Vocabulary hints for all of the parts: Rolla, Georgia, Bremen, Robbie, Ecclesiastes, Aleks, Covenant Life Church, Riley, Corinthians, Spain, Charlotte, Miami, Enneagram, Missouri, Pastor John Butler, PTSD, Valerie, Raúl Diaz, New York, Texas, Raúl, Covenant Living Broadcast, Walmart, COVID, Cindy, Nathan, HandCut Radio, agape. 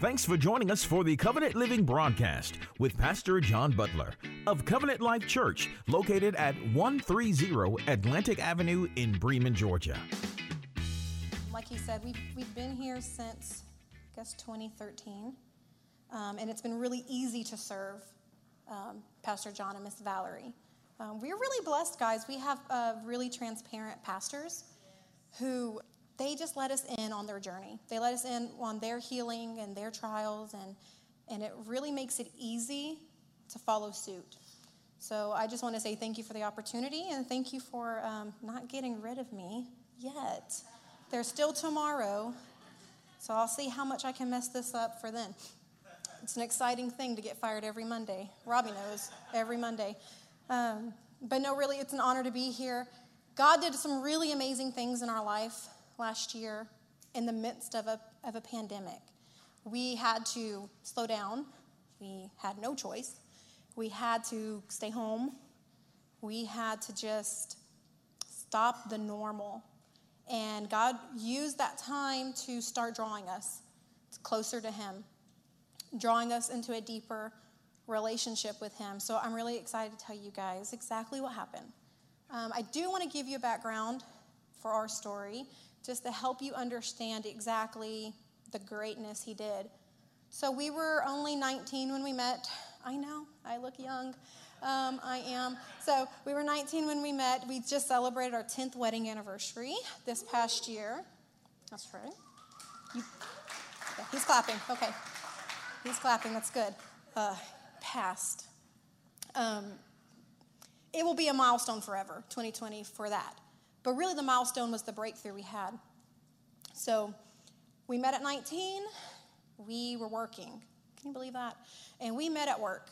Thanks for joining us for the Covenant Living Broadcast with Pastor John Butler of Covenant Life Church, located at 130 Atlantic Avenue in Bremen, Georgia. Like he said, we've been here since, I guess, 2013, and it's been really easy to serve Pastor John and Miss Valerie. We're really blessed, guys. We have really transparent pastors who... they just let us in on their journey. They let us in on their healing and their trials, and it really makes it easy to follow suit. So I just want to say thank you for the opportunity, and thank you for not getting rid of me yet. There's still tomorrow, so I'll see how much I can mess this up for then. It's an exciting thing to get fired every Monday. Robbie knows, every Monday. But no, really, it's an honor to be here. God did some really amazing things in our life last year in the midst of a pandemic. We had to slow down. We had no choice. We had to stay home. We had to just stop the normal. And God used that time to start drawing us closer to Him, drawing us into a deeper relationship with Him. So I'm really excited to tell you guys exactly what happened. I do want to give you a background for our story, just to help you understand exactly the greatness He did. So we were only 19 when we met. I know, I look young. I am. So we were 19 when we met. We just celebrated our 10th wedding anniversary this past year. That's right. Yeah, he's clapping. Okay. He's clapping. That's good. Passed. It will be a milestone forever, 2020, for that. But really the milestone was the breakthrough we had. So we met at 19. We were working. Can you believe that? And we met at work.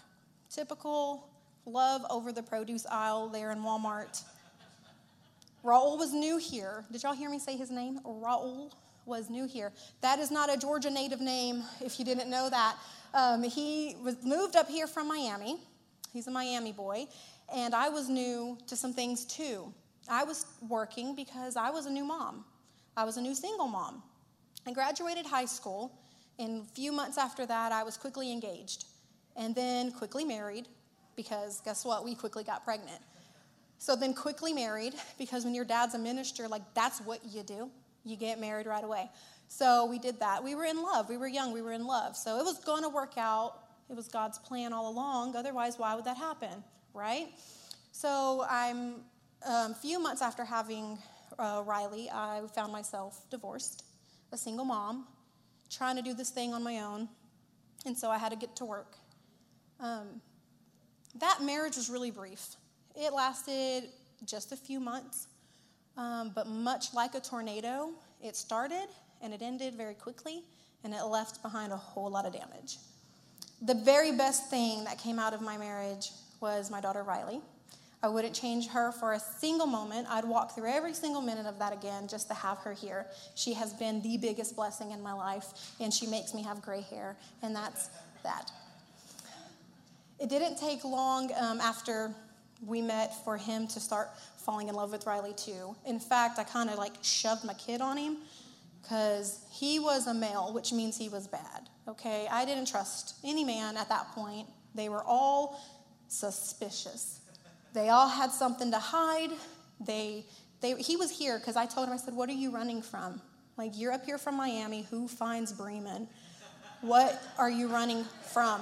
Typical love over the produce aisle there in Walmart. Raúl was new here. Did y'all hear me say his name? Raúl was new here. That is not a Georgia native name, if you didn't know that. He was moved up here from Miami. He's a Miami boy. And I was new to some things too. I was working because I was a new mom. I was a new single mom. I graduated high school, and a few months after that, I was quickly engaged and then quickly married because guess what? We quickly got pregnant. So then quickly married because when your dad's a minister, like that's what you do. You get married right away. So we did that. We were in love. We were young. We were in love. So it was going to work out. It was God's plan all along. Otherwise, why would that happen, right? So I'm... a few months after having Riley, I found myself divorced, a single mom, trying to do this thing on my own, and so I had to get to work. That marriage was really brief. It lasted just a few months, but much like a tornado, it started and it ended very quickly, and it left behind a whole lot of damage. The very best thing that came out of my marriage was my daughter Riley. I wouldn't change her for a single moment. I'd walk through every single minute of that again just to have her here. She has been the biggest blessing in my life, and she makes me have gray hair, and that's that. It didn't take long after we met for him to start falling in love with Riley, too. In fact, I kind of, shoved my kid on him because he was a male, which means he was bad, okay? I didn't trust any man at that point. They were all suspicious. They all had something to hide. He was here because I told him, I said, what are you running from? You're up here from Miami. Who finds Bremen? What are you running from?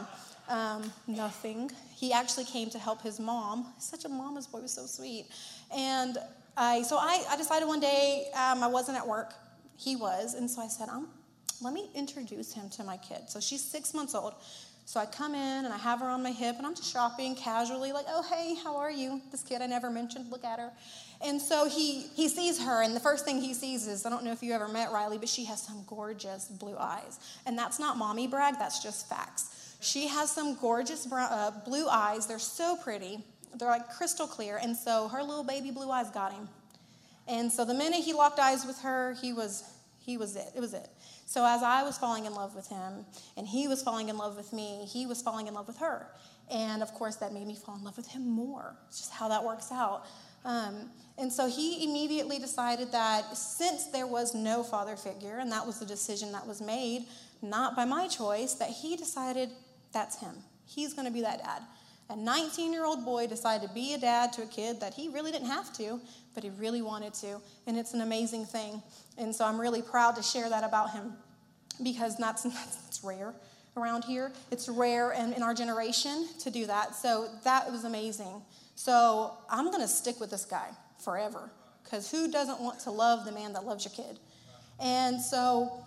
Nothing. He actually came to help his mom. Such a mama's boy. He was so sweet. And I decided one day I wasn't at work. He was. And so I said, let me introduce him to my kid. So she's 6 months old. So I come in, and I have her on my hip, and I'm just shopping casually, oh, hey, how are you? This kid I never mentioned, look at her. And so he sees her, and the first thing he sees is, I don't know if you ever met Riley, but she has some gorgeous blue eyes. And that's not mommy brag, that's just facts. She has some gorgeous blue eyes. They're so pretty. They're crystal clear. And so her little baby blue eyes got him. And so the minute he locked eyes with her, he was it. It was it. So as I was falling in love with him and he was falling in love with me, he was falling in love with her. And, of course, that made me fall in love with him more. It's just how that works out. And so he immediately decided that since there was no father figure, and that was the decision that was made, not by my choice, that he decided that's him. He's going to be that dad. A 19-year-old boy decided to be a dad to a kid that he really didn't have to, but he really wanted to. And it's an amazing thing. And so I'm really proud to share that about him because that's rare around here. It's rare in our generation to do that. So that was amazing. So I'm going to stick with this guy forever because who doesn't want to love the man that loves your kid? And so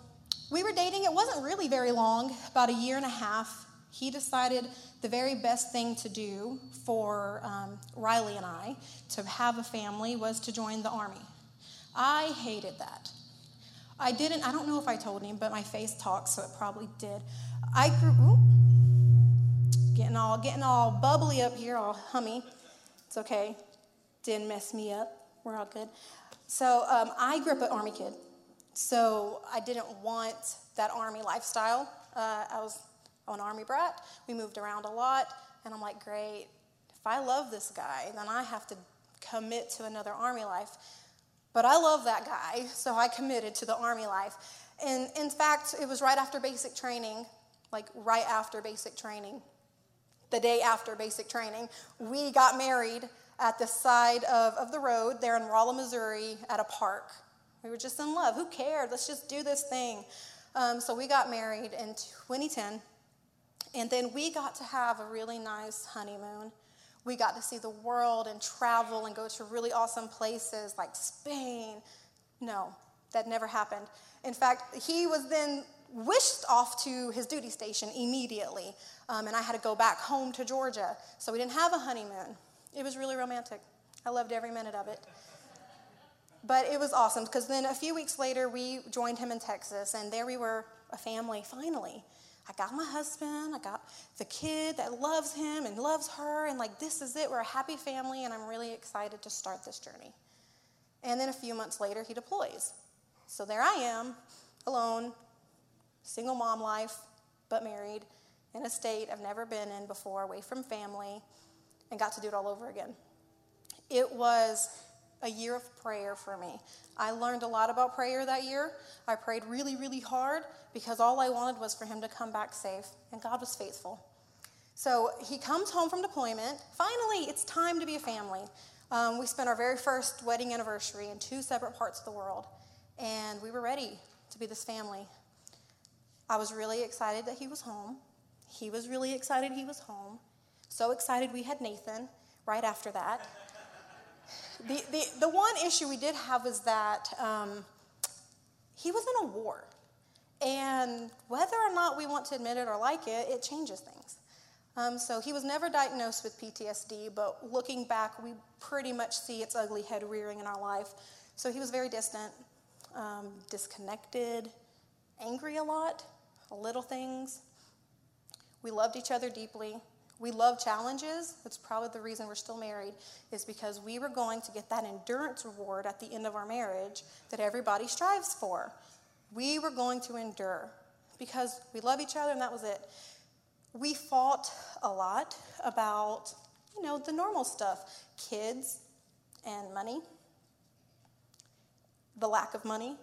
we were dating. It wasn't really very long, about a year and a half. He decided the very best thing to do for Riley and I to have a family was to join the Army. I hated that. I don't know if I told him, but my face talked, so it probably did. I grew, getting all bubbly up here, all hummy. It's okay. Didn't mess me up. We're all good. So I grew up an Army kid, so I didn't want that Army lifestyle. I was an Army brat. We moved around a lot, and I'm like, great. If I love this guy, then I have to commit to another Army life. But I love that guy, so I committed to the Army life. And in fact, it was right after basic training. Like right after basic training, the day after basic training, we got married at the side of the road there in Rolla, Missouri, at a park. We were just in love. Who cared? Let's just do this thing. So we got married in 2010, and then we got to have a really nice honeymoon. We got to see the world and travel and go to really awesome places like Spain. No, that never happened. In fact, he was then wished off to his duty station immediately, and I had to go back home to Georgia, so we didn't have a honeymoon. It was really romantic. I loved every minute of it. But it was awesome, because then a few weeks later, we joined him in Texas, and there we were, a family, finally. I got my husband, I got the kid that loves him and loves her, and like, this is it, we're a happy family, and I'm really excited to start this journey. And then a few months later, he deploys. So there I am, alone, single mom life, but married, in a state I've never been in before, away from family, and got to do it all over again. It was a year of prayer for me. I learned a lot about prayer that year. I prayed really, really hard because all I wanted was for him to come back safe, and God was faithful. So he comes home from deployment. Finally, it's time to be a family. We spent our very first wedding anniversary in two separate parts of the world, and we were ready to be this family. I was really excited that he was home. He was really excited he was home. So excited we had Nathan right after that. The one issue we did have was that he was in a war. And whether or not we want to admit it or like it, it changes things. So he was never diagnosed with PTSD, but looking back, we pretty much see its ugly head rearing in our life. So he was very distant, disconnected, angry a lot, little things. We loved each other deeply. We loved challenges. That's probably the reason we're still married, is because we were going to get that endurance reward at the end of our marriage that everybody strives for. We were going to endure because we love each other, and that was it. We fought a lot about, the normal stuff, kids and money, the lack of money.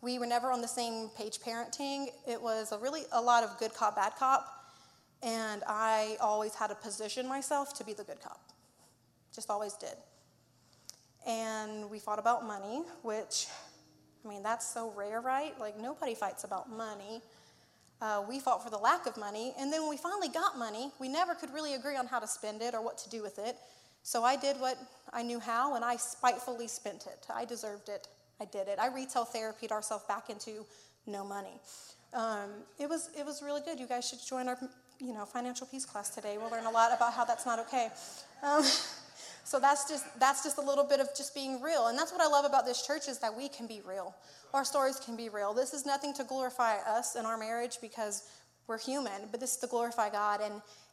We were never on the same page parenting. It was a lot of good cop, bad cop. And I always had to position myself to be the good cop. Just always did. And we fought about money, which, that's so rare, right? Like, nobody fights about money. We fought for the lack of money. And then when we finally got money, we never could really agree on how to spend it or what to do with it. So I did what I knew how, and I spitefully spent it. I deserved it. I did it. I retail therapied ourselves back into no money. It was really good. You guys should join our financial peace class today. We'll learn a lot about how that's not okay. So that's just a little bit of just being real, and that's what I love about this church is that we can be real. Our stories can be real. This is nothing to glorify us in our marriage because we're human, but this is to glorify God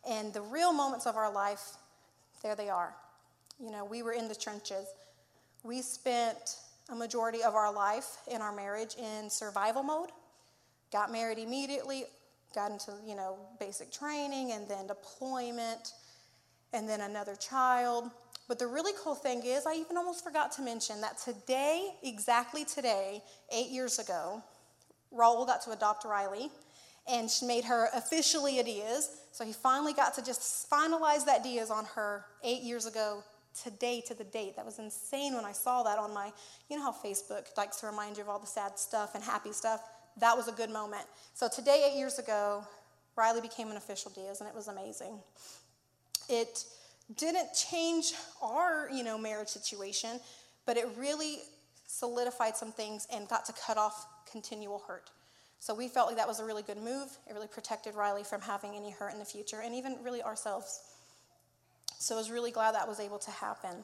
and the real moments of our life. There they are. We were in the trenches. We spent a majority of our life in our marriage in survival mode. Got married immediately, got into, basic training and then deployment and then another child. But the really cool thing is I even almost forgot to mention that today, exactly today, 8 years ago, Raúl got to adopt Riley and she made her officially a Diaz. So he finally got to just finalize that Diaz on her 8 years ago today to the date. That was insane when I saw that on my, how Facebook likes to remind you of all the sad stuff and happy stuff. That was a good moment. So today, 8 years ago, Riley became an official Diaz, and it was amazing. It didn't change our, marriage situation, but it really solidified some things and got to cut off continual hurt. So we felt like that was a really good move. It really protected Riley from having any hurt in the future, and even really ourselves. So I was really glad that was able to happen.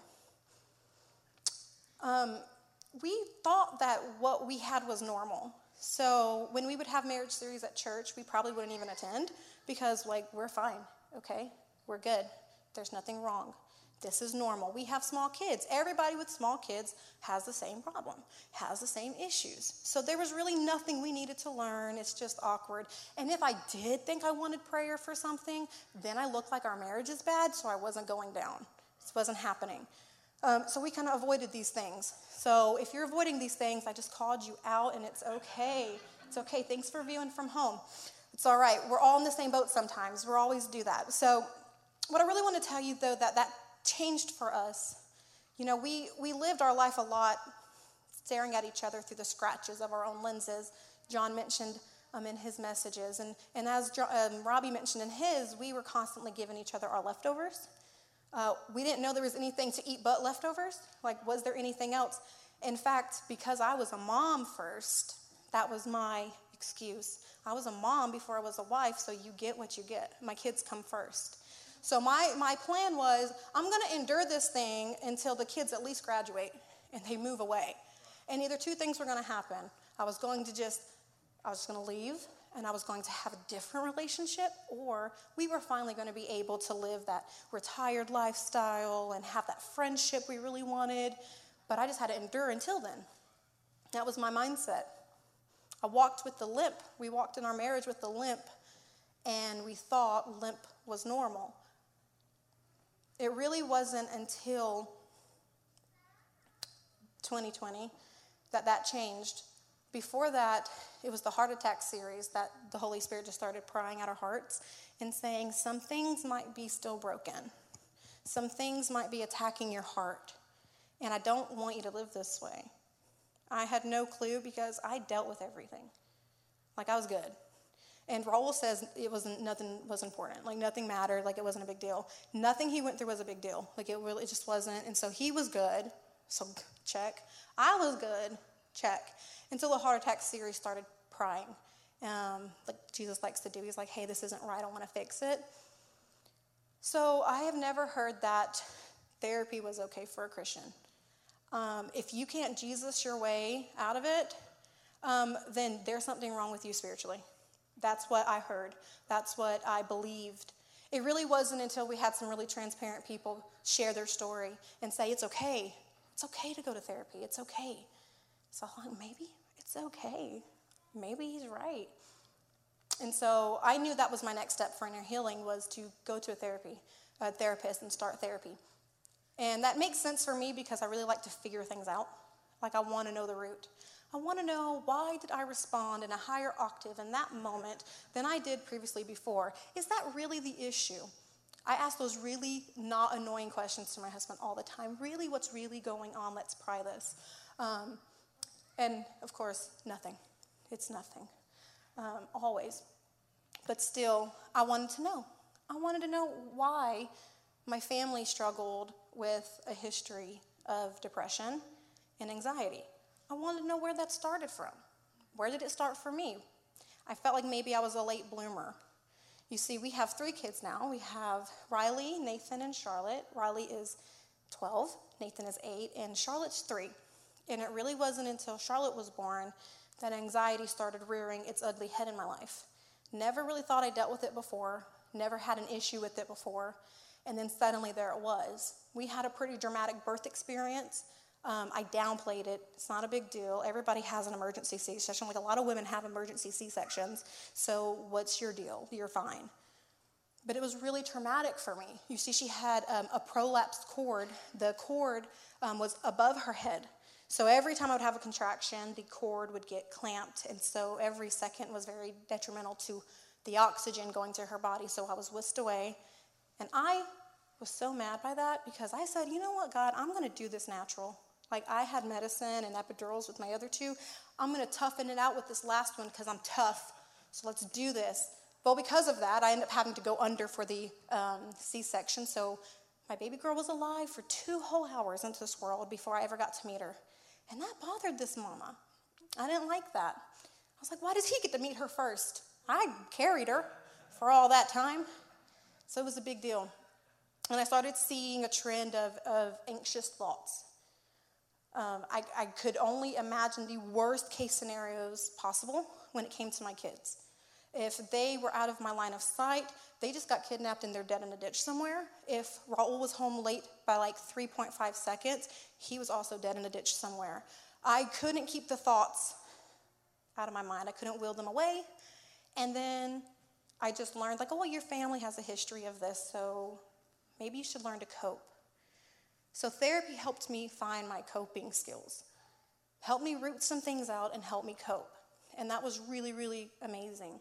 We thought that what we had was normal. So when we would have marriage series at church, we probably wouldn't even attend because, we're fine, okay? We're good. There's nothing wrong. This is normal. We have small kids. Everybody with small kids has the same problem, has the same issues. So there was really nothing we needed to learn. It's just awkward. And if I did think I wanted prayer for something, then I looked like our marriage is bad, so I wasn't going down. This wasn't happening. So we kind of avoided these things. So if you're avoiding these things, I just called you out, and it's okay. It's okay. Thanks for viewing from home. It's all right. We're all in the same boat sometimes. We'll always do that. So what I really want to tell you, though, that changed for us. We lived our life a lot staring at each other through the scratches of our own lenses. John mentioned in his messages, and as Robbie mentioned in his, we were constantly giving each other our leftovers. We didn't know there was anything to eat but leftovers. Was there anything else? In fact, because I was a mom first, that was my excuse. I was a mom before I was a wife, so you get what you get. My kids come first. So my plan was, I'm going to endure this thing until the kids at least graduate and they move away. And either two things were going to happen. I was going to leave, and I was going to have a different relationship, or we were finally going to be able to live that retired lifestyle and have that friendship we really wanted. But I just had to endure until then. That was my mindset. I walked with the limp. We walked in our marriage with the limp, and we thought limp was normal. It really wasn't until 2020 that changed. Before that, it was the heart attack series that the Holy Spirit just started prying at our hearts and saying, some things might be still broken. Some things might be attacking your heart, and I don't want you to live this way. I had no clue because I dealt with everything. I was good. And Raúl says nothing was important. Nothing mattered. It wasn't a big deal. Nothing he went through was a big deal. It really just wasn't. And so he was good. So check. I was good. Check. Until the heart attack series started prying. Jesus likes to do. He's like, hey, this isn't right. I want to fix it. So I have never heard that therapy was okay for a Christian. If you can't Jesus your way out of it, then there's something wrong with you spiritually. That's what I heard. That's what I believed. It really wasn't until we had some really transparent people share their story and say, it's okay. It's okay to go to therapy. It's okay. So I'm like, maybe it's okay. Maybe he's right. And so I knew that was my next step for inner healing, was to go to a therapist and start therapy. And that makes sense for me because I really like to figure things out. I want to know the root. I want to know, why did I respond in a higher octave in that moment than I did previously before? Is that really the issue? I ask those really not annoying questions to my husband all the time. Really, what's really going on? Let's pry this. And, of course, nothing. It's nothing. Always. But still, I wanted to know. I wanted to know why my family struggled with a history of depression and anxiety. I wanted to know where that started from. Where did it start for me? I felt like maybe I was a late bloomer. You see, we have three kids now. We have Riley, Nathan, and Charlotte. Riley is 12, Nathan is 8, and Charlotte's 3. And it really wasn't until Charlotte was born that anxiety started rearing its ugly head in my life. Never really thought I dealt with it before. Never had an issue with it before. And then suddenly there it was. We had a pretty dramatic birth experience. I downplayed it. It's not a big deal. Everybody has an emergency C-section. Like, a lot of women have emergency C-sections. So what's your deal? You're fine. But it was really traumatic for me. You see, she had a prolapsed cord. The cord was above her head. So every time I would have a contraction, the cord would get clamped. And so every second was very detrimental to the oxygen going to her body. So I was whisked away. And I was so mad by that because I said, you know what, God, I'm going to do this natural. Like, I had medicine and epidurals with my other two. I'm going to toughen it out with this last one because I'm tough. So let's do this. Well, because of that, I ended up having to go under for the C-section. So my baby girl was alive for 2 whole hours into this world before I ever got to meet her. And that bothered this mama. I didn't like that. I was like, why does he get to meet her first? I carried her for all that time. So it was a big deal. And I started seeing a trend of anxious thoughts. I could only imagine the worst case scenarios possible when it came to my kids. If they were out of my line of sight, they just got kidnapped and they're dead in a ditch somewhere. If Raúl was home late by like 3.5 seconds, he was also dead in a ditch somewhere. I couldn't keep the thoughts out of my mind. I couldn't will them away. And then I just learned, like, oh, well, your family has a history of this, so maybe you should learn to cope. So therapy helped me find my coping skills, helped me root some things out, and helped me cope. And that was really, really amazing.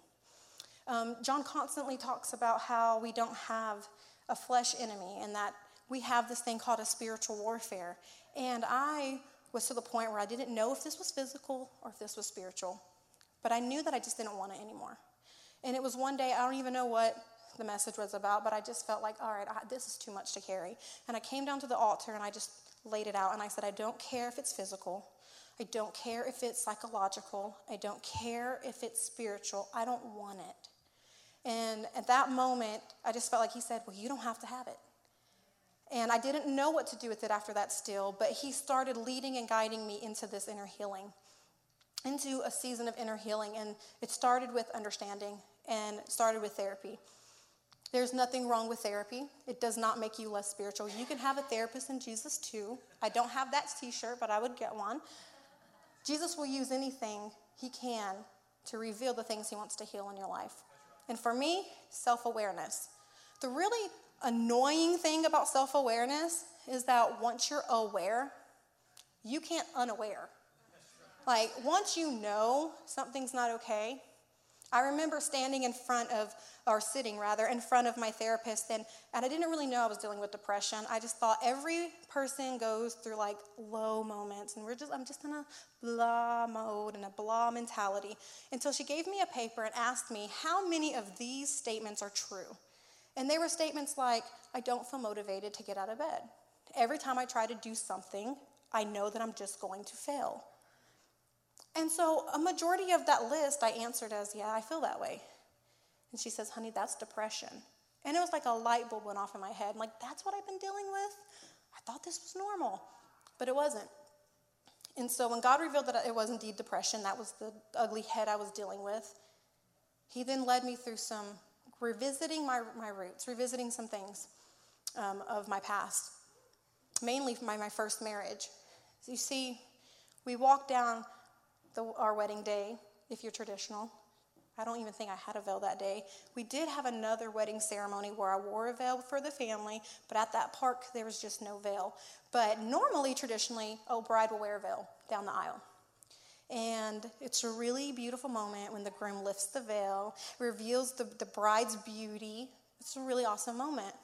John constantly talks about how we don't have a flesh enemy and that we have this thing called a spiritual warfare. And I was to the point where I didn't know if this was physical or if this was spiritual. But I knew that I just didn't want it anymore. And it was one day, I don't even know what the message was about, but I just felt like, all right, this is too much to carry. And I came down to the altar and I just laid it out and I said, I don't care if it's physical. I don't care if it's psychological. I don't care if it's spiritual. I don't want it. And at that moment, I just felt like he said, well, you don't have to have it. And I didn't know what to do with it after that still, but he started leading and guiding me into this inner healing, into a season of inner healing. And it started with understanding and started with therapy. There's nothing wrong with therapy. It does not make you less spiritual. You can have a therapist in Jesus too. I don't have that T-shirt, but I would get one. Jesus will use anything he can to reveal the things he wants to heal in your life. And for me, self-awareness. The really annoying thing about self-awareness is that once you're aware, you can't unaware. Like, once you know something's not okay. I remember standing in front of, or sitting rather, in front of my therapist, and I didn't really know I was dealing with depression. I just thought every person goes through like low moments, and I'm just in a blah mode and a blah mentality. Until she gave me a paper and asked me how many of these statements are true. And they were statements like, I don't feel motivated to get out of bed. Every time I try to do something, I know that I'm just going to fail. And so a majority of that list I answered as, yeah, I feel that way. And she says, honey, that's depression. And it was like a light bulb went off in my head. I'm like, that's what I've been dealing with? I thought this was normal, but it wasn't. And so when God revealed that it was indeed depression, that was the ugly head I was dealing with, he then led me through some revisiting my roots, revisiting some things of my past, mainly my first marriage. So you see, we walked down our wedding day, if you're traditional. I don't even think I had a veil that day. We did have another wedding ceremony where I wore a veil for the family, but at that park, there was just no veil. But normally, traditionally, bride will wear a veil down the aisle. And it's a really beautiful moment when the groom lifts the veil, reveals the bride's beauty. It's a really awesome moment.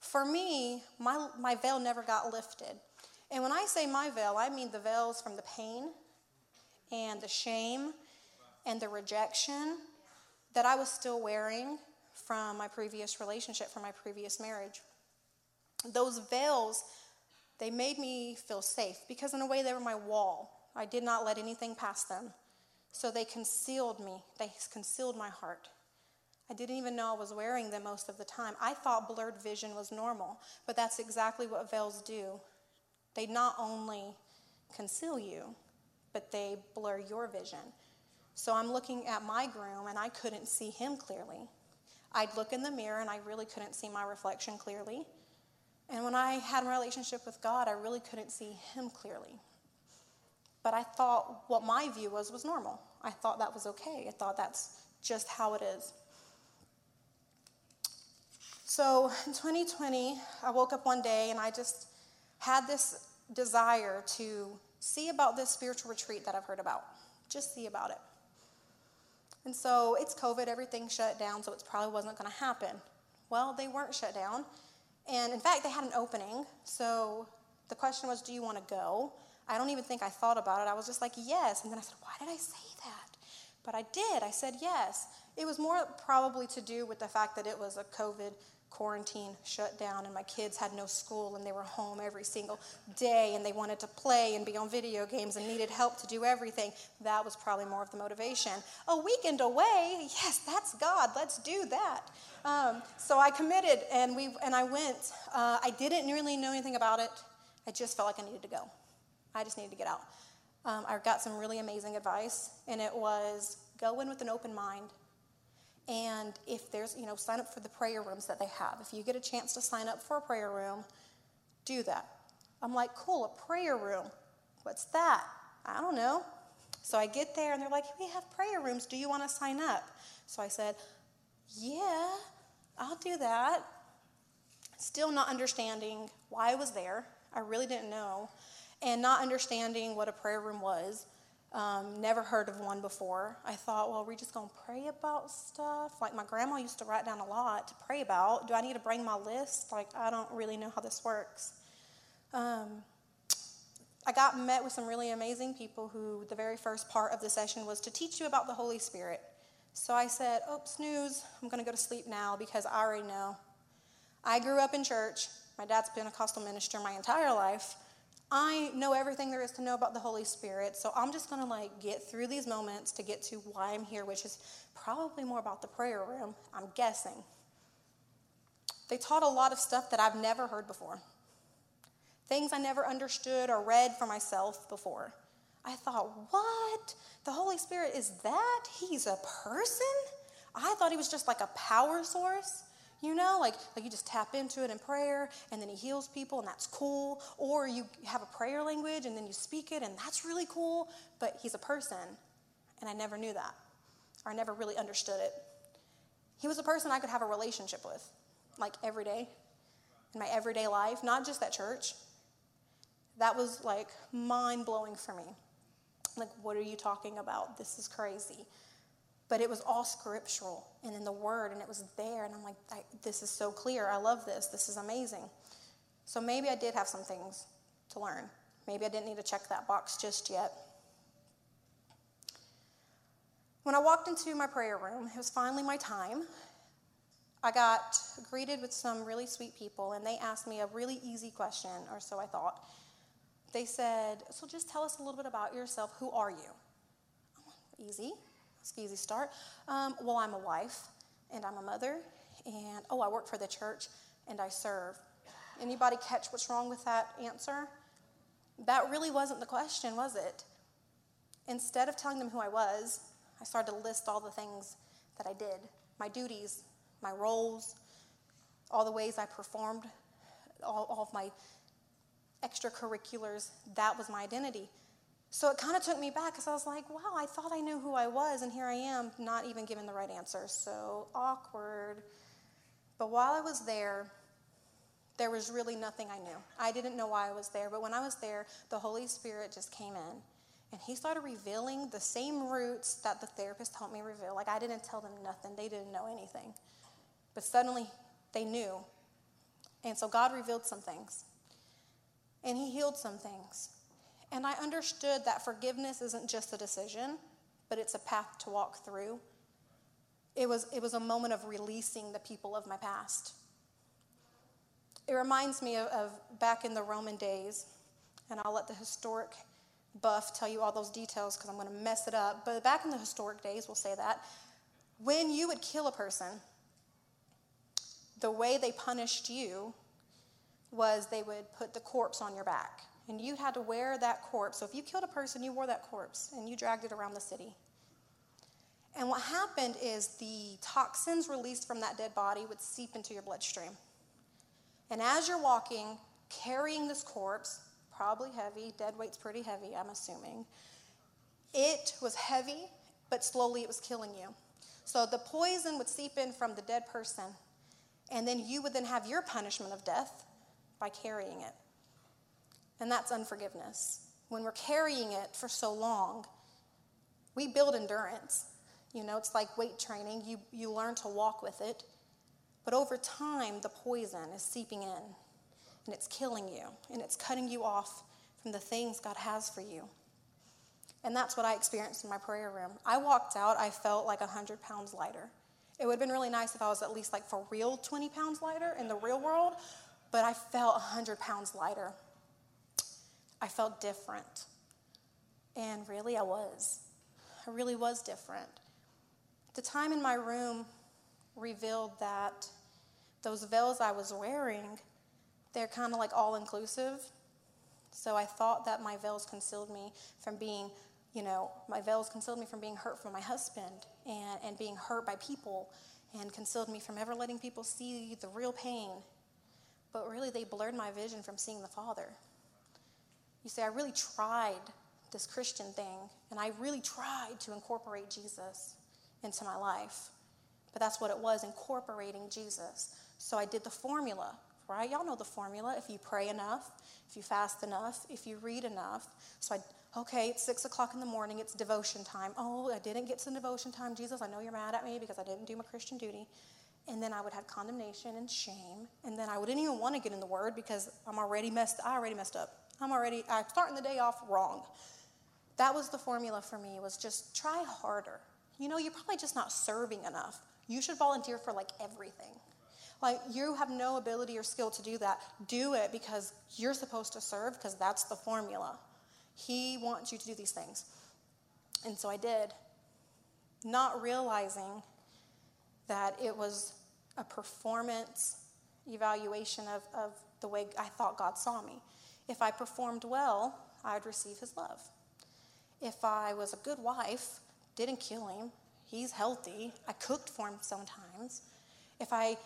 For me, my veil never got lifted. And when I say my veil, I mean the veils from the pain and the shame and the rejection that I was still wearing from my previous relationship, from my previous marriage. Those veils, they made me feel safe because in a way they were my wall. I did not let anything past them. So they concealed me. They concealed my heart. I didn't even know I was wearing them most of the time. I thought blurred vision was normal, but that's exactly what veils do. They not only conceal you, but they blur your vision. So I'm looking at my groom, and I couldn't see him clearly. I'd look in the mirror, and I really couldn't see my reflection clearly. And when I had a relationship with God, I really couldn't see him clearly. But I thought what my view was normal. I thought that was okay. I thought that's just how it is. So in 2020, I woke up one day and I just had this desire to see about this spiritual retreat that I've heard about. Just see about it. And so it's COVID, everything shut down, so it probably wasn't going to happen. Well, they weren't shut down. And in fact, they had an opening. So the question was, do you want to go? I don't even think I thought about it. I was just like, yes. And then I said, why did I say that? But I did. I said yes. It was more probably to do with the fact that it was a COVID quarantine shutdown and my kids had no school and they were home every single day and they wanted to play and be on video games and needed help to do everything. That was probably more of the motivation. A weekend away, yes, that's God. Let's do that. So I committed and I went. I didn't really know anything about it. I just felt like I needed to go. I just needed to get out. I got some really amazing advice, and it was go in with an open mind. And if there's, sign up for the prayer rooms that they have. If you get a chance to sign up for a prayer room, do that. I'm like, cool, a prayer room. What's that? I don't know. So I get there, and they're like, we have prayer rooms. Do you want to sign up? So I said, yeah, I'll do that. Still not understanding why I was there. I really didn't know. And not understanding what a prayer room was. Never heard of one before. I thought, well, we're just going to pray about stuff. Like, my grandma used to write down a lot to pray about. Do I need to bring my list? Like, I don't really know how this works. I got met with some really amazing people who the very first part of the session was to teach you about the Holy Spirit. So I said, snooze. I'm going to go to sleep now because I already know. I grew up in church. My dad's been a Pentecostal minister my entire life. I know everything there is to know about the Holy Spirit, so I'm just going to, get through these moments to get to why I'm here, which is probably more about the prayer room, I'm guessing. They taught a lot of stuff that I've never heard before, things I never understood or read for myself before. I thought, what? The Holy Spirit is that? He's a person? I thought he was just like a power source. Like you just tap into it in prayer, and then he heals people, and that's cool. Or you have a prayer language, and then you speak it, and that's really cool. But he's a person, and I never knew that. Or I never really understood it. He was a person I could have a relationship with, every day, in my everyday life, not just at church. That was, mind-blowing for me. What are you talking about? This is crazy. But it was all scriptural and in the Word, and it was there. And I'm like, this is so clear. I love this. This is amazing. So maybe I did have some things to learn. Maybe I didn't need to check that box just yet. When I walked into my prayer room, it was finally my time. I got greeted with some really sweet people, and they asked me a really easy question, or so I thought. They said, so just tell us a little bit about yourself. Who are you? Easy. Easy start. Well, I'm a wife, and I'm a mother, and I work for the church, and I serve. Anybody catch what's wrong with that answer? That really wasn't the question, was it? Instead of telling them who I was, I started to list all the things that I did, my duties, my roles, all the ways I performed, all of my extracurriculars. That was my identity. So it kind of took me back because I was like, wow, I thought I knew who I was, and here I am not even given the right answer. So awkward. But while I was there, there was really nothing I knew. I didn't know why I was there, but when I was there, the Holy Spirit just came in, and he started revealing the same roots that the therapist helped me reveal. I didn't tell them nothing. They didn't know anything. But suddenly, they knew. And so God revealed some things, and he healed some things. And I understood that forgiveness isn't just a decision, but it's a path to walk through. It was a moment of releasing the people of my past. It reminds me of back in the Roman days, and I'll let the historic buff tell you all those details because I'm going to mess it up. But back in the historic days, we'll say that, when you would kill a person, the way they punished you was they would put the corpse on your back. And you had to wear that corpse. So if you killed a person, you wore that corpse, and you dragged it around the city. And what happened is the toxins released from that dead body would seep into your bloodstream. And as you're walking, carrying this corpse, probably heavy, dead weight's pretty heavy, I'm assuming. It was heavy, but slowly it was killing you. So the poison would seep in from the dead person, and then you would then have your punishment of death by carrying it. And that's unforgiveness. When we're carrying it for so long, we build endurance. You know, it's like weight training. You learn to walk with it. But over time, the poison is seeping in, and it's killing you, and it's cutting you off from the things God has for you. And that's what I experienced in my prayer room. I walked out, I felt like 100 pounds lighter. It would have been really nice if I was at least like for real 20 pounds lighter in the real world, but I felt 100 pounds lighter. I felt different. And really, I was. I really was different. The time in my room revealed that those veils I was wearing, they're kind of like all-inclusive. So I thought that my veils concealed me from being, you know, my veils concealed me from being hurt from my husband and being hurt by people, and concealed me from ever letting people see the real pain. But really, they blurred my vision from seeing the Father. You see, I really tried this Christian thing, and I really tried to incorporate Jesus into my life. But that's what it was, incorporating Jesus. So I did the formula, right? Y'all know the formula. If you pray enough, if you fast enough, if you read enough. So okay, it's 6 o'clock in the morning, it's devotion time. Oh, I didn't get to devotion time. Jesus, I know you're mad at me because I didn't do my Christian duty. And then I would have condemnation and shame. And then I wouldn't even want to get in the Word because I already messed up. I'm starting the day off wrong. That was the formula for me, was just try harder. You know, you're probably just not serving enough. You should volunteer for, like, everything. Like, you have no ability or skill to do that. Do it because you're supposed to serve, because that's the formula. He wants you to do these things. And so I did, not realizing that it was a performance evaluation of the way I thought God saw me. If I performed well, I'd receive his love. If I was a good wife, didn't kill him, he's healthy, I cooked for him sometimes. If I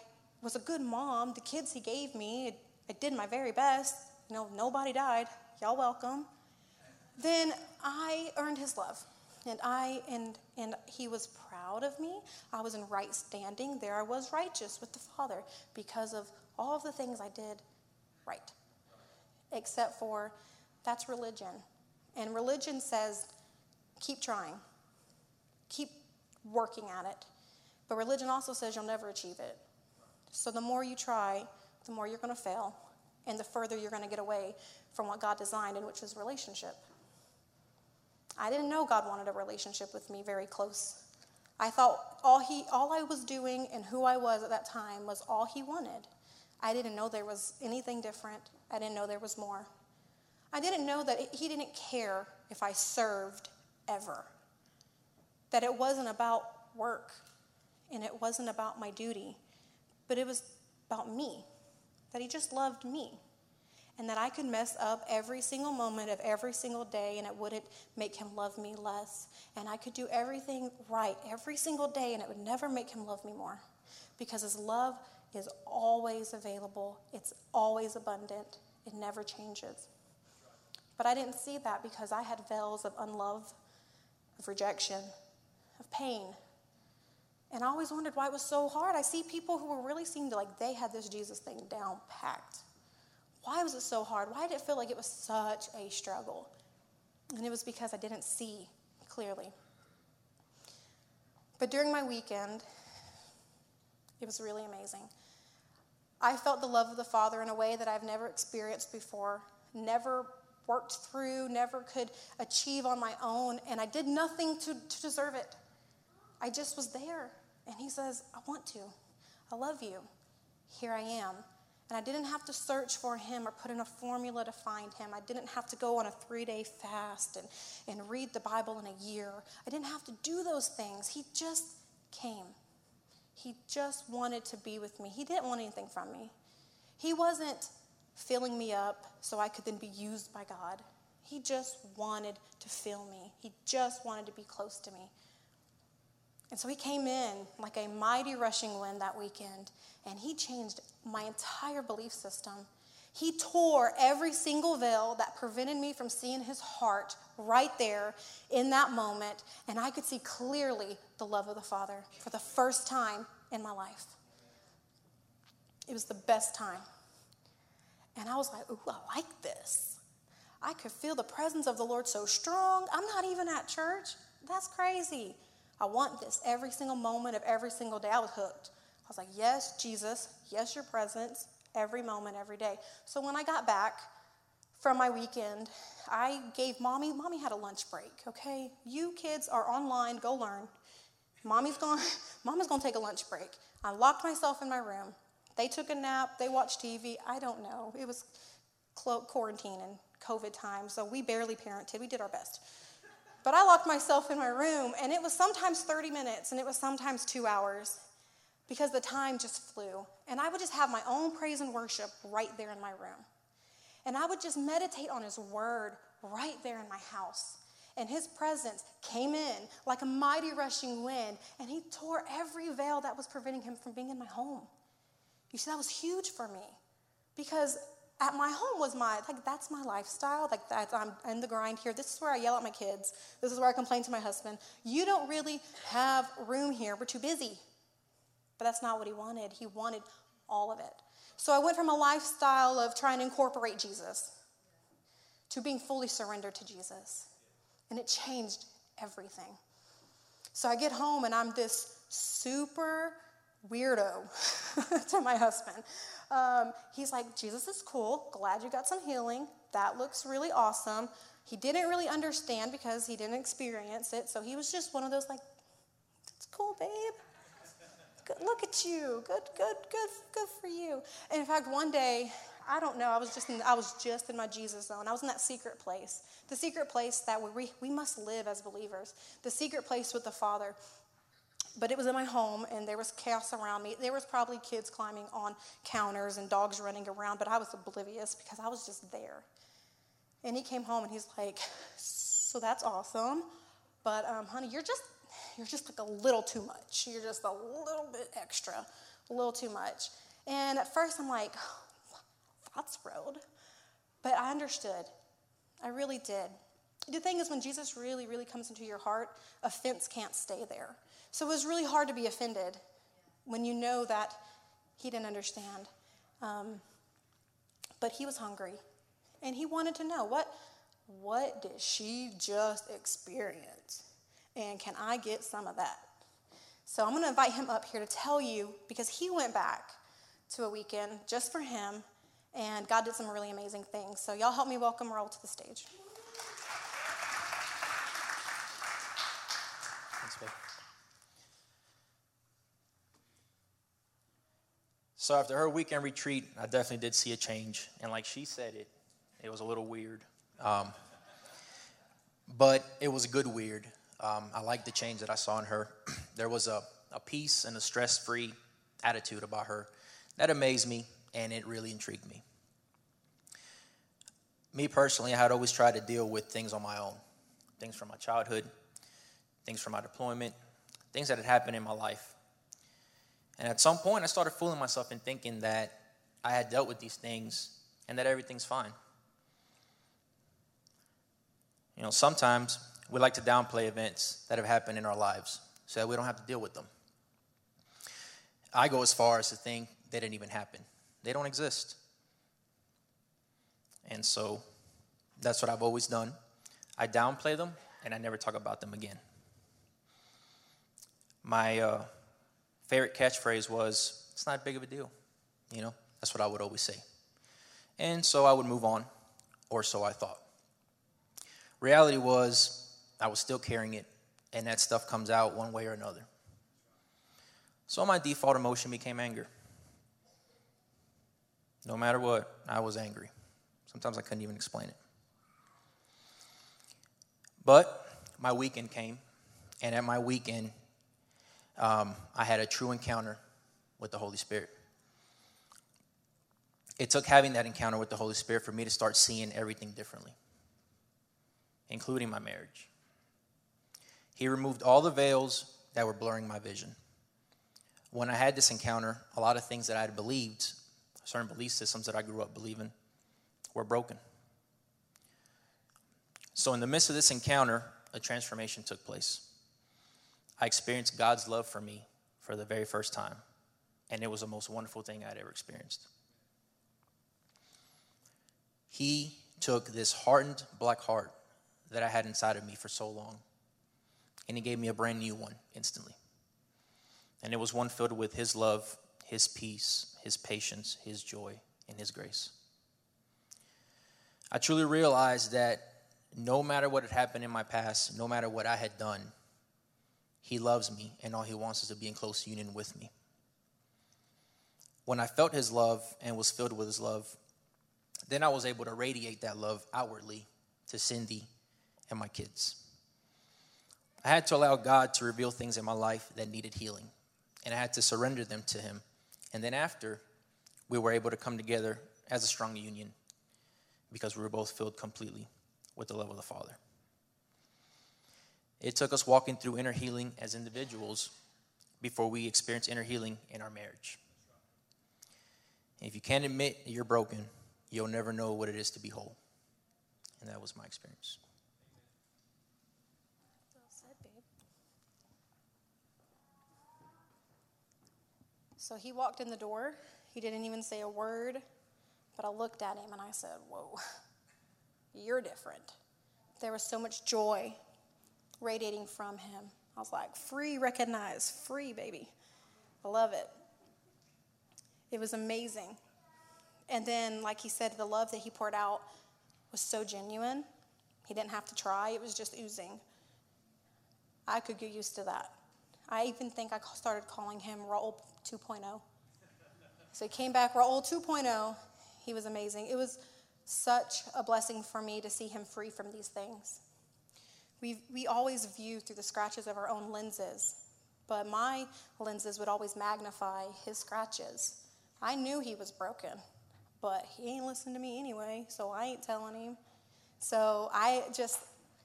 was a good mom, the kids he gave me, I did my very best. You know, nobody died. Y'all welcome. Then I earned his love. And he was proud of me. I was in right standing. There I was, righteous with the Father because of all of the things I did right. Except for, that's religion. And religion says, keep trying. Keep working at it. But religion also says you'll never achieve it. So the more you try, the more you're going to fail, and the further you're going to get away from what God designed, and which is relationship. I didn't know God wanted a relationship with me very close. I thought all I was doing and who I was at that time was all he wanted. I didn't know there was anything different. I didn't know there was more. I didn't know that he didn't care if I served ever. That it wasn't about work, and it wasn't about my duty, but it was about me, that he just loved me, and that I could mess up every single moment of every single day, and it wouldn't make him love me less, and I could do everything right every single day, and it would never make him love me more, because his love is always available, it's always abundant, it never changes. But I didn't see that because I had veils of unlove, of rejection, of pain. And I always wondered why it was so hard. I see people who were really seemed like they had this Jesus thing down packed. Why was it so hard? Why did it feel like it was such a struggle? And it was because I didn't see clearly. But during my weekend, it was really amazing. I felt the love of the Father in a way that I've never experienced before, never worked through, never could achieve on my own, and I did nothing to deserve it. I just was there, and he says, I want to. I love you. Here I am. And I didn't have to search for him or put in a formula to find him. I didn't have to go on a 3-day fast and read the Bible in a year. I didn't have to do those things. He just came. He just wanted to be with me. He didn't want anything from me. He wasn't filling me up so I could then be used by God. He just wanted to fill me. He just wanted to be close to me. And so he came in like a mighty rushing wind that weekend, and he changed my entire belief system. He tore every single veil that prevented me from seeing his heart right there in that moment, and I could see clearly the love of the Father for the first time in my life. It was the best time. And I was like, ooh, I like this. I could feel the presence of the Lord so strong. I'm not even at church. That's crazy. I want this every single moment of every single day. I was hooked. I was like, yes, Jesus. Yes, your presence. Every moment, every day. So when I got back from my weekend, I gave Mommy had a lunch break, okay? You kids are online. Go learn. Mama's going to take a lunch break. I locked myself in my room. They took a nap. They watched TV. I don't know. It was quarantine and COVID time, so we barely parented. We did our best. But I locked myself in my room, and it was sometimes 30 minutes, and it was sometimes 2 hours, because the time just flew. And I would just have my own praise and worship right there in my room. And I would just meditate on his word right there in my house. And his presence came in like a mighty rushing wind, and he tore every veil that was preventing him from being in my home. You see, that was huge for me, because at my home was that's my lifestyle. I'm in the grind here. This is where I yell at my kids. This is where I complain to my husband. You don't really have room here. We're too busy. But that's not what he wanted. He wanted all of it. So I went from a lifestyle of trying to incorporate Jesus to being fully surrendered to Jesus. And it changed everything. So I get home, and I'm this super weirdo to my husband. He's like, Jesus is cool. Glad you got some healing. That looks really awesome. He didn't really understand because he didn't experience it. So he was just one of those like, it's cool, babe. Good, look at you. Good for you. And in fact, one day, I don't know, I was just in my Jesus zone. I was in that secret place. The secret place that we must live as believers. The secret place with the Father. But it was in my home, and there was chaos around me. There was probably kids climbing on counters and dogs running around, but I was oblivious because I was just there. And he came home, and he's like, so that's awesome, but honey, you're just like a little too much. You're just a little bit extra, a little too much. And at first I'm like, that's rude. But I understood. I really did. The thing is, when Jesus really, really comes into your heart, offense can't stay there. So it was really hard to be offended when you know that he didn't understand. But he was hungry, and he wanted to know, what did she just experience? And can I get some of that? So I'm going to invite him up here to tell you, because he went back to a weekend just for him, and God did some really amazing things. So y'all help me welcome Raúl to the stage. So after her weekend retreat, I definitely did see a change. And like she said, it was a little weird. But it was a good weird. I liked the change that I saw in her. There was a peace and a stress-free attitude about her that amazed me, and it really intrigued me. Me personally, I had always tried to deal with things on my own, things from my childhood, things from my deployment, things that had happened in my life. And at some point, I started fooling myself and thinking that I had dealt with these things and that everything's fine. You know, sometimes we like to downplay events that have happened in our lives so that we don't have to deal with them. I go as far as to think they didn't even happen. They don't exist. And so that's what I've always done. I downplay them, and I never talk about them again. My favorite catchphrase was, it's not big of a deal. You know, that's what I would always say. And so I would move on, or so I thought. Reality was, I was still carrying it, and that stuff comes out one way or another. So my default emotion became anger. No matter what, I was angry. Sometimes I couldn't even explain it. But my weekend came, and at my weekend, I had a true encounter with the Holy Spirit. It took having that encounter with the Holy Spirit for me to start seeing everything differently, including my marriage. He removed all the veils that were blurring my vision. When I had this encounter, a lot of things that I had believed, certain belief systems that I grew up believing, were broken. So in the midst of this encounter, a transformation took place. I experienced God's love for me for the very first time, and it was the most wonderful thing I'd ever experienced. He took this hardened black heart that I had inside of me for so long, and he gave me a brand new one instantly. And it was one filled with his love, his peace, his patience, his joy, and his grace. I truly realized that no matter what had happened in my past, no matter what I had done, he loves me, and all he wants is to be in close union with me. When I felt his love and was filled with his love, then I was able to radiate that love outwardly to Cindy and my kids. I had to allow God to reveal things in my life that needed healing, and I had to surrender them to him. And then after, we were able to come together as a strong union because we were both filled completely with the love of the Father. It took us walking through inner healing as individuals before we experienced inner healing in our marriage. And if you can't admit you're broken, you'll never know what it is to be whole. And that was my experience. So he walked in the door. He didn't even say a word, but I looked at him and I said, whoa, you're different. There was so much joy radiating from him. I was like, free, recognize, free, baby. I love it. It was amazing. And then, like he said, the love that he poured out was so genuine. He didn't have to try. It was just oozing. I could get used to that. I even think I started calling him Raúl 2.0. So he came back, Raúl 2.0. He was amazing. It was such a blessing for me to see him free from these things. We always view through the scratches of our own lenses, but my lenses would always magnify his scratches. I knew he was broken, but he ain't listened to me anyway, so I ain't telling him. So I just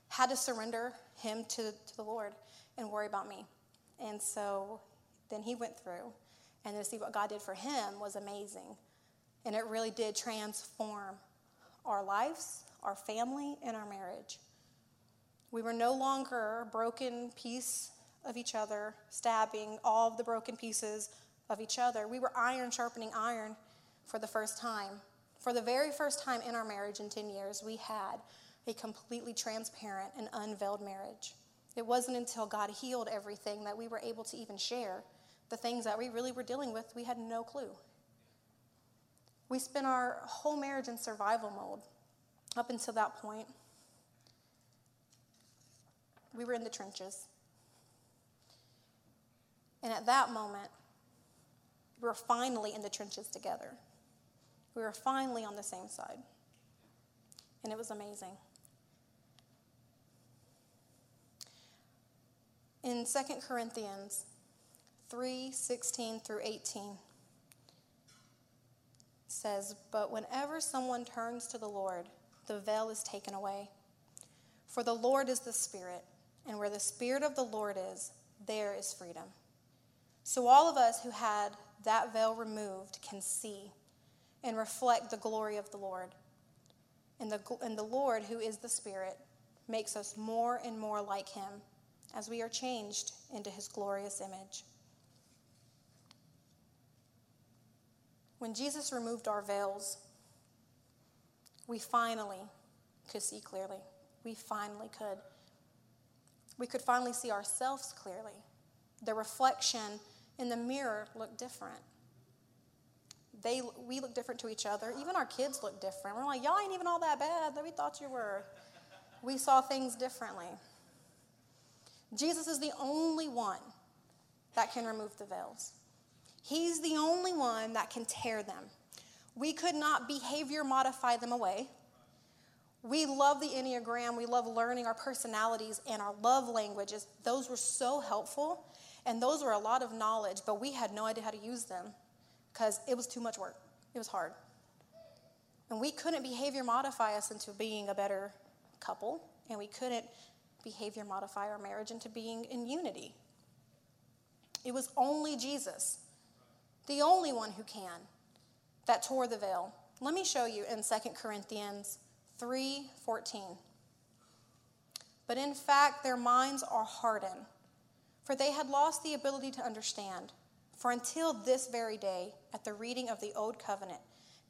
had to surrender him to the Lord and worry about me. And so then he went through, and to see what God did for him was amazing. And it really did transform our lives, our family, and our marriage. We were no longer broken piece of each other, stabbing all of the broken pieces of each other. We were iron sharpening iron for the first time. For the very first time in our marriage in 10 years, we had a completely transparent and unveiled marriage. It wasn't until God healed everything that we were able to even share the things that we really were dealing with. We had no clue. We spent our whole marriage in survival mode up until that point. We were in the trenches. And at that moment, we were finally in the trenches together. We were finally on the same side. And it was amazing. In 2 Corinthians 3:16 through 18 says, but whenever someone turns to the Lord, the veil is taken away. For the Lord is the Spirit, and where the Spirit of the Lord is, there is freedom. So all of us who had that veil removed can see and reflect the glory of the Lord. And the Lord, who is the Spirit, makes us more and more like him, as we are changed into his glorious image. When Jesus removed our veils, we finally could see clearly. We finally could. We could finally see ourselves clearly. The reflection in the mirror looked different. We looked different to each other. Even our kids looked different. We're like, y'all ain't even all that bad that we thought you were. We saw things differently. Jesus is the only one that can remove the veils. He's the only one that can tear them. We could not behavior modify them away. We love the Enneagram. We love learning our personalities and our love languages. Those were so helpful, and those were a lot of knowledge, but we had no idea how to use them because it was too much work. It was hard. And we couldn't behavior modify us into being a better couple, and we couldn't behavior modify our marriage into being in unity. It was only Jesus, the only one who can, that tore the veil. Let me show you in 2 Corinthians 3:14. But in fact, their minds are hardened, for they had lost the ability to understand. For until this very day, at the reading of the Old Covenant,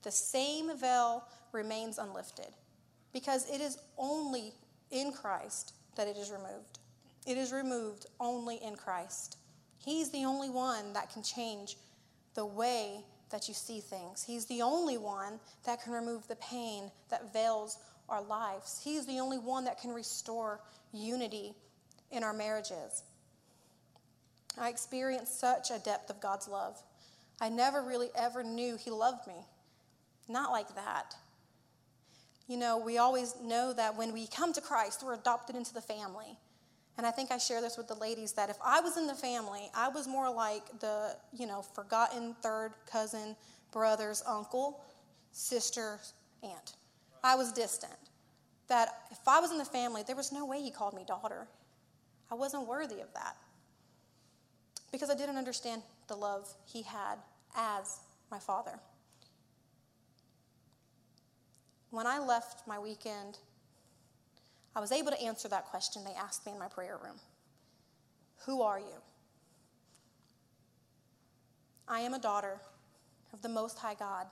the same veil remains unlifted, because it is only in Christ that it is removed. It is removed only in Christ. He's the only one that can change the way that you see things. He's the only one that can remove the pain that veils our lives. He's the only one that can restore unity in our marriages. I experienced such a depth of God's love. I never really ever knew He loved me. Not like that. You know, we always know that when we come to Christ, we're adopted into the family. And I think I share this with the ladies, that if I was in the family, I was more like the, forgotten third cousin, brother's uncle, sister's aunt. I was distant. That if I was in the family, there was no way He called me daughter. I wasn't worthy of that, because I didn't understand the love He had as my Father. When I left my weekend, I was able to answer that question they asked me in my prayer room. Who are you? I am a daughter of the Most High God.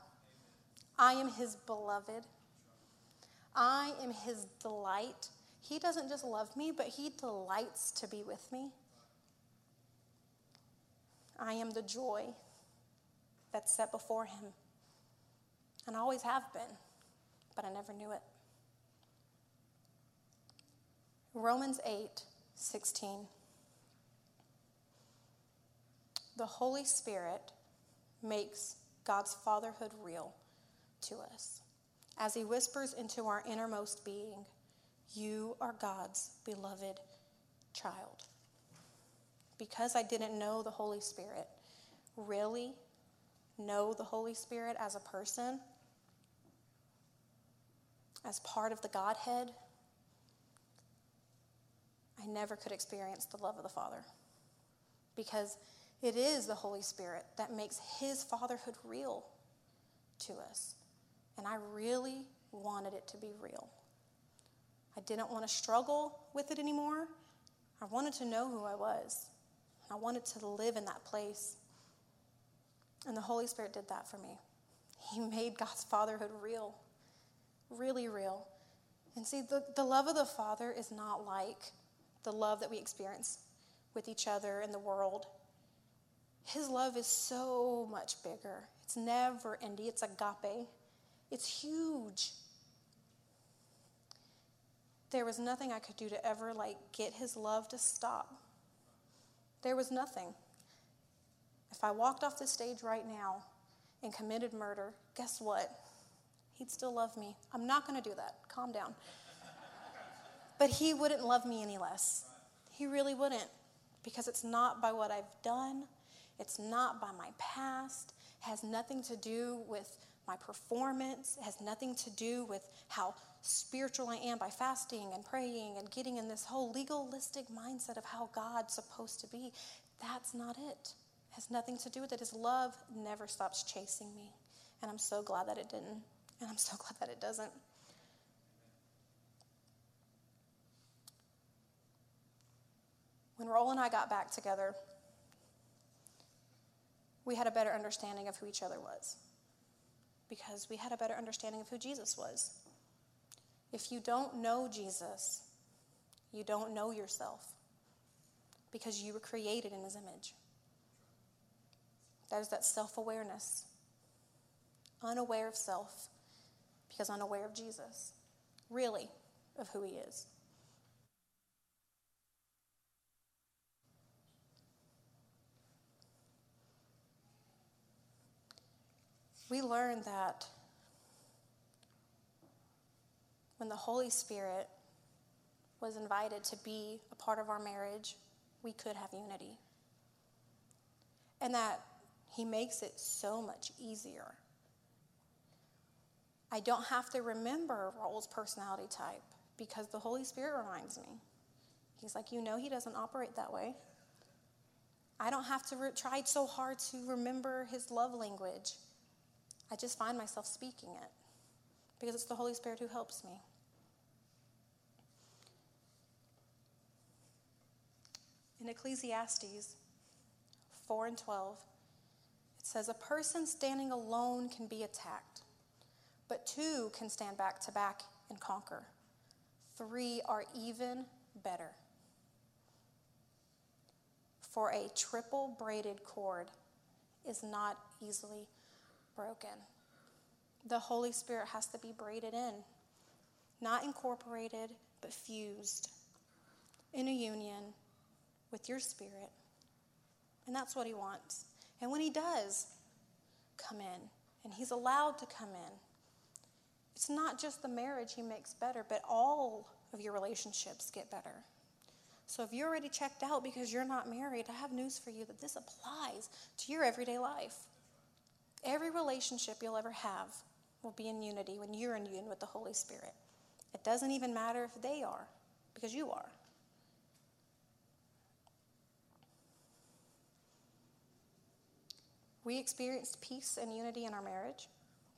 I am His beloved. I am His delight. He doesn't just love me, but He delights to be with me. I am the joy that's set before Him. And I always have been, but I never knew it. Romans 8:16. The Holy Spirit makes God's fatherhood real to us as He whispers into our innermost being, "You are God's beloved child." Because I didn't know the Holy Spirit, really know the Holy Spirit as a person, as part of the Godhead, I never could experience the love of the Father, because it is the Holy Spirit that makes His fatherhood real to us. And I really wanted it to be real. I didn't want to struggle with it anymore. I wanted to know who I was. I wanted to live in that place. And the Holy Spirit did that for me. He made God's fatherhood real, really real. And see, the love of the Father is not like the love that we experience with each other in the world. His love is so much bigger. It's never ending. It's agape. It's huge. There was nothing I could do to ever get His love to stop. There was nothing. If I walked off the stage right now and committed murder, guess what? He'd still love me. I'm not going to do that. Calm down. But He wouldn't love me any less. He really wouldn't, because it's not by what I've done. It's not by my past. It has nothing to do with my performance. It has nothing to do with how spiritual I am by fasting and praying and getting in this whole legalistic mindset of how God's supposed to be. That's not it. It has nothing to do with it. His love never stops chasing me. And I'm so glad that it didn't. And I'm so glad that it doesn't. When Roll and I got back together, we had a better understanding of who each other was, because we had a better understanding of who Jesus was. If you don't know Jesus, you don't know yourself, because you were created in His image. There's that self-awareness, unaware of self, because unaware of Jesus, really, of who He is. We learned that when the Holy Spirit was invited to be a part of our marriage, we could have unity. And that He makes it so much easier. I don't have to remember Raúl's personality type, because the Holy Spirit reminds me. He's like, He doesn't operate that way. I don't have to try so hard to remember his love language. I just find myself speaking it because it's the Holy Spirit who helps me. In Ecclesiastes 4:12, it says, "A person standing alone can be attacked, but two can stand back to back and conquer. Three are even better. For a triple braided cord is not easily broken." The Holy Spirit has to be braided in, not incorporated, but fused in a union with your spirit. And that's what he wants. And when he does come in, and he's allowed to come in, it's not just the marriage he makes better, but all of your relationships get better. So if you're already checked out because you're not married, I have news for you that this applies to your everyday life. Every relationship you'll ever have will be in unity when you're in union with the Holy Spirit. It doesn't even matter if they are, because you are. We experienced peace and unity in our marriage.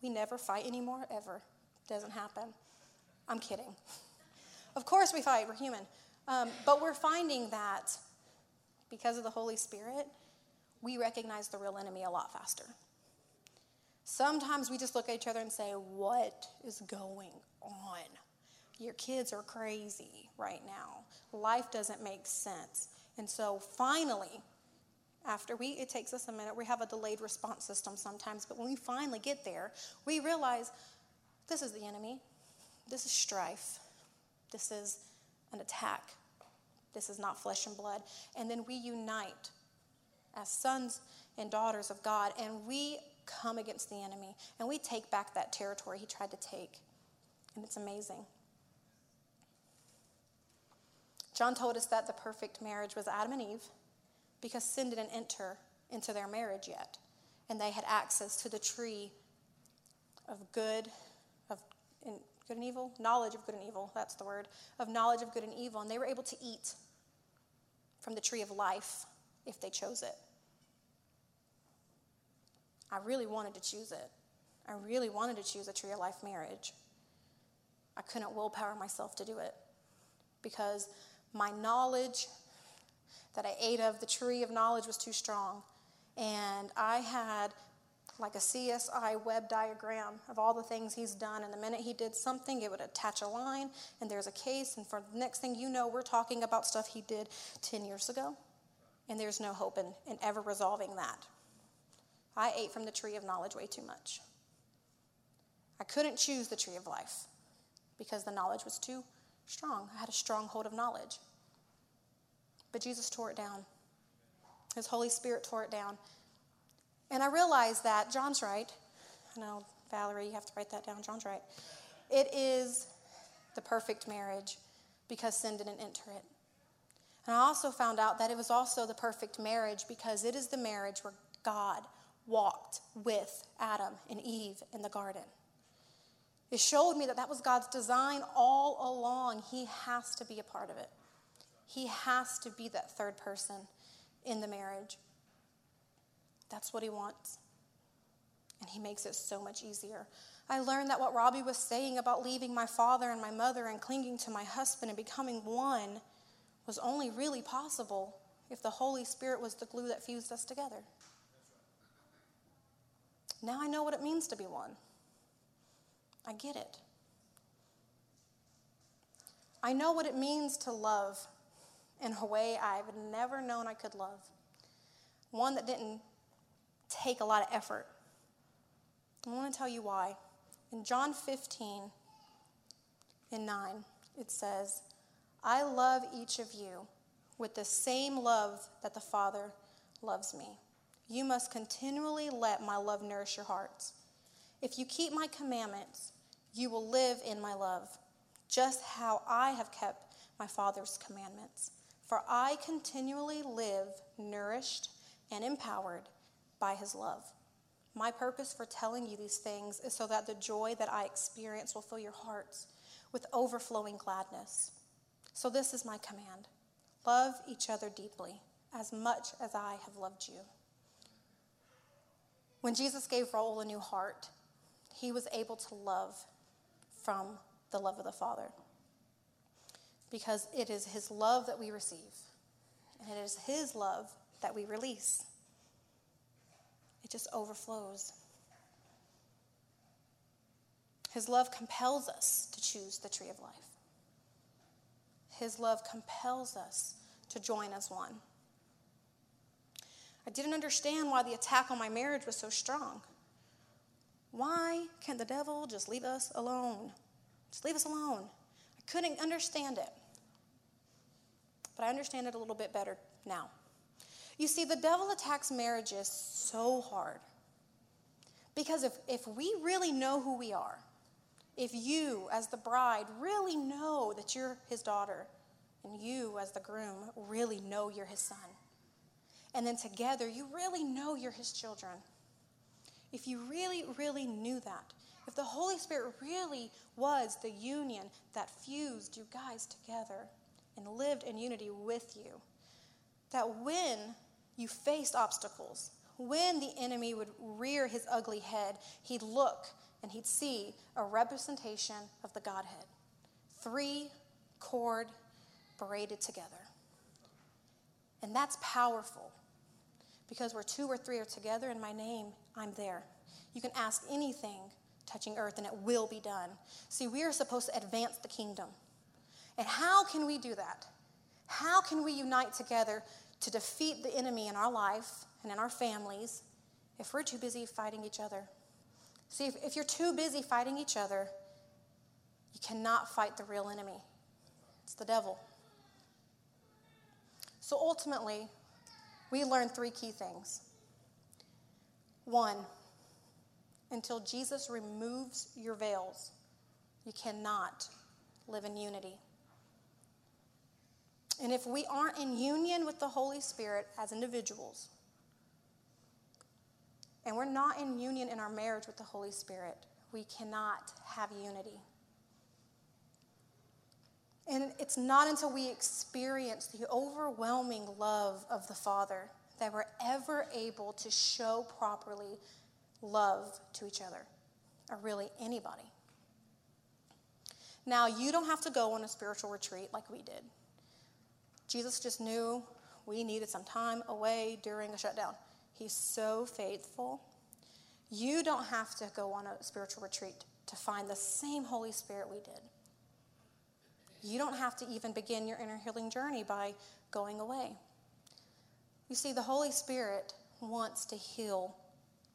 We never fight anymore, ever. Doesn't happen. I'm kidding. Of course we fight. We're human. But we're finding that because of the Holy Spirit, we recognize the real enemy a lot faster. Sometimes we just look at each other and say, what is going on? Your kids are crazy right now. Life doesn't make sense. And so finally, it takes us a minute. We have a delayed response system sometimes, but when we finally get there, we realize this is the enemy. This is strife. This is an attack. This is not flesh and blood. And then we unite as sons and daughters of God, and we come against the enemy, and we take back that territory he tried to take. And it's amazing. John told us that the perfect marriage was Adam and Eve, because sin didn't enter into their marriage yet, and they had access to the tree of knowledge of good and evil, and they were able to eat from the tree of life if they chose it. I really wanted to choose it. I really wanted to choose a tree of life marriage. I couldn't willpower myself to do it because my knowledge that I ate of the tree of knowledge was too strong, and I had like a CSI web diagram of all the things he's done, and the minute he did something, it would attach a line, and there's a case, and for the next thing you know, we're talking about stuff he did 10 years ago, and there's no hope in ever resolving that. I ate from the tree of knowledge way too much. I couldn't choose the tree of life because the knowledge was too strong. I had a stronghold of knowledge. But Jesus tore it down. His Holy Spirit tore it down. And I realized that John's right. I know, Valerie, you have to write that down. John's right. It is the perfect marriage because sin didn't enter it. And I also found out that it was also the perfect marriage because it is the marriage where God walked with Adam and Eve in the garden. It showed me that that was God's design all along. He has to be a part of it. He has to be that third person in the marriage. That's what he wants. And he makes it so much easier. I learned that what Robbie was saying about leaving my father and my mother and clinging to my husband and becoming one was only really possible if the Holy Spirit was the glue that fused us together. Now I know what it means to be one. I get it. I know what it means to love in a way I've never known I could love. One that didn't take a lot of effort. I want to tell you why. In John 15:9, it says, "I love each of you with the same love that the Father loves me. You must continually let my love nourish your hearts. If you keep my commandments, you will live in my love, just how I have kept my Father's commandments. For I continually live nourished and empowered by his love. My purpose for telling you these things is so that the joy that I experience will fill your hearts with overflowing gladness. So this is my command. Love each other deeply as much as I have loved you. When Jesus gave Raúl a new heart, he was able to love from the love of the Father, because it is his love that we receive, and it is his love that we release. It just overflows. His love compels us to choose the tree of life. His love compels us to join as one. I didn't understand why the attack on my marriage was so strong. Why can't the devil just leave us alone? Just leave us alone. I couldn't understand it. But I understand it a little bit better now. You see, the devil attacks marriages so hard. Because if we really know who we are, if you as the bride really know that you're his daughter, and you as the groom really know you're his son, and then together you really know you're his children, if you really, really knew that, if the Holy Spirit really was the union that fused you guys together and lived in unity with you, that when you faced obstacles, when the enemy would rear his ugly head, he'd look and he'd see a representation of the Godhead. Three cord braided together. And that's powerful, because where two or three are together in my name, I'm there. You can ask anything touching earth and it will be done. See, we are supposed to advance the kingdom. And how can we do that? How can we unite together to defeat the enemy in our life and in our families if we're too busy fighting each other? See, if you're too busy fighting each other, you cannot fight the real enemy. It's the devil. So ultimately, we learn three key things. One, until Jesus removes your veils, you cannot live in unity. And if we aren't in union with the Holy Spirit as individuals, and we're not in union in our marriage with the Holy Spirit, we cannot have unity. And it's not until we experience the overwhelming love of the Father that we're ever able to show properly love to each other, or really anybody. Now, you don't have to go on a spiritual retreat like we did. Jesus just knew we needed some time away during a shutdown. He's so faithful. You don't have to go on a spiritual retreat to find the same Holy Spirit we did. You don't have to even begin your inner healing journey by going away. You see, the Holy Spirit wants to heal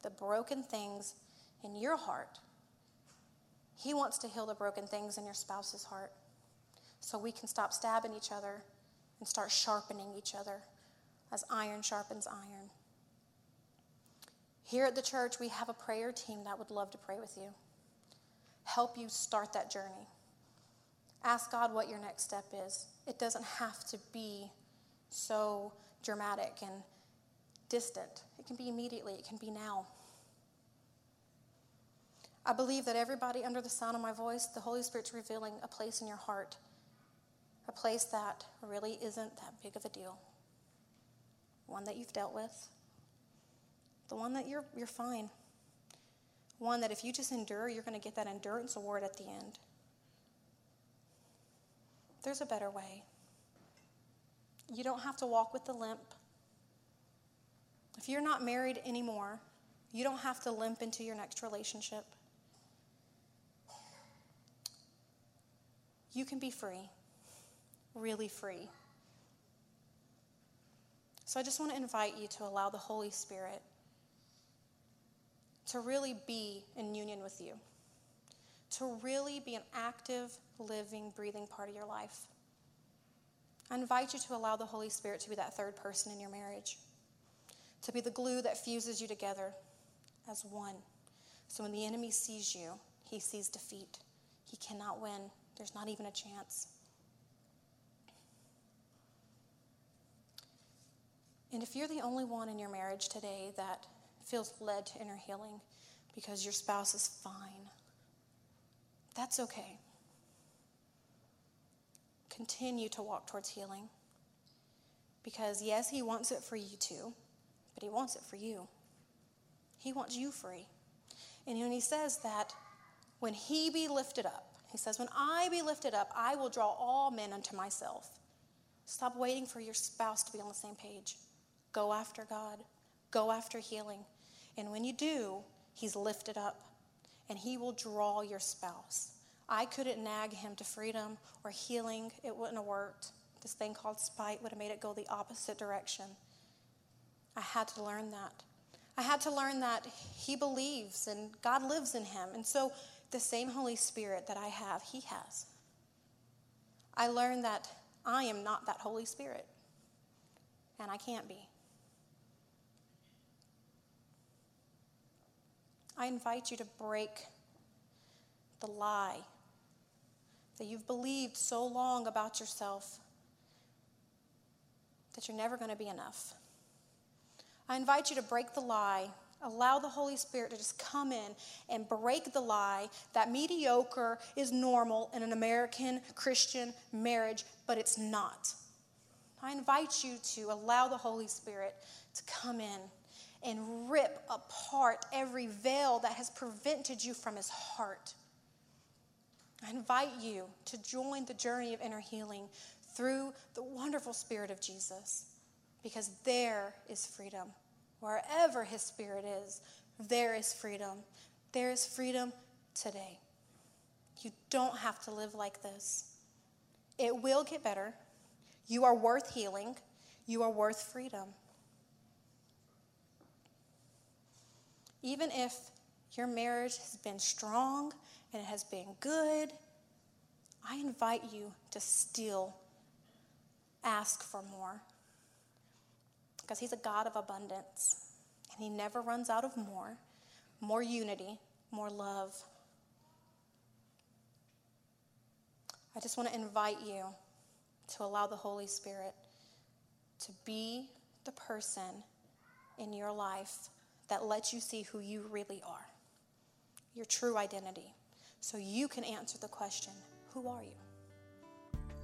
the broken things in your heart. He wants to heal the broken things in your spouse's heart, so we can stop stabbing each other and start sharpening each other as iron sharpens iron. Here at the church, we have a prayer team that would love to pray with you, help you start that journey. Ask God what your next step is. It doesn't have to be so dramatic and distant. It can be immediately. It can be now. I believe that everybody under the sound of my voice, the Holy Spirit's revealing a place in your heart, a place that really isn't that big of a deal, one that you've dealt with, the one that you're fine, one that if you just endure, you're going to get that endurance award at the end. There's a better way. You don't have to walk with the limp. If you're not married anymore, you don't have to limp into your next relationship. You can be free, really free. So I just want to invite you to allow the Holy Spirit to really be in union with you, to really be an active, living, breathing part of your life. I invite you to allow the Holy Spirit to be that third person in your marriage, to be the glue that fuses you together as one. So when the enemy sees you, he sees defeat. He cannot win. There's not even a chance. And if you're the only one in your marriage today that feels led to inner healing because your spouse is fine, that's okay. Continue to walk towards healing. Because yes, he wants it for you too, but he wants it for you. He wants you free. And when he says that, when he be lifted up, he says, when I be lifted up, I will draw all men unto myself. Stop waiting for your spouse to be on the same page. Go after God. Go after healing. And when you do, he's lifted up, and he will draw your spouse. I couldn't nag him to freedom or healing. It wouldn't have worked. This thing called spite would have made it go the opposite direction. I had to learn that. I had to learn that he believes and God lives in him. And so the same Holy Spirit that I have, he has. I learned that I am not that Holy Spirit, and I can't be. I invite you to break the lie that you've believed so long about yourself that you're never going to be enough. I invite you to break the lie. Allow the Holy Spirit to just come in and break the lie that mediocre is normal in an American Christian marriage, but it's not. I invite you to allow the Holy Spirit to come in and rip apart every veil that has prevented you from his heart. I invite you to join the journey of inner healing through the wonderful Spirit of Jesus, because there is freedom. Wherever his Spirit is, there is freedom. There is freedom today. You don't have to live like this. It will get better. You are worth healing. You are worth freedom. Even if your marriage has been strong and it has been good, I invite you to still ask for more, because he's a God of abundance, and he never runs out of more, more unity, more love. I just want to invite you to allow the Holy Spirit to be the person in your life that lets you see who you really are, your true identity, so you can answer the question, who are you?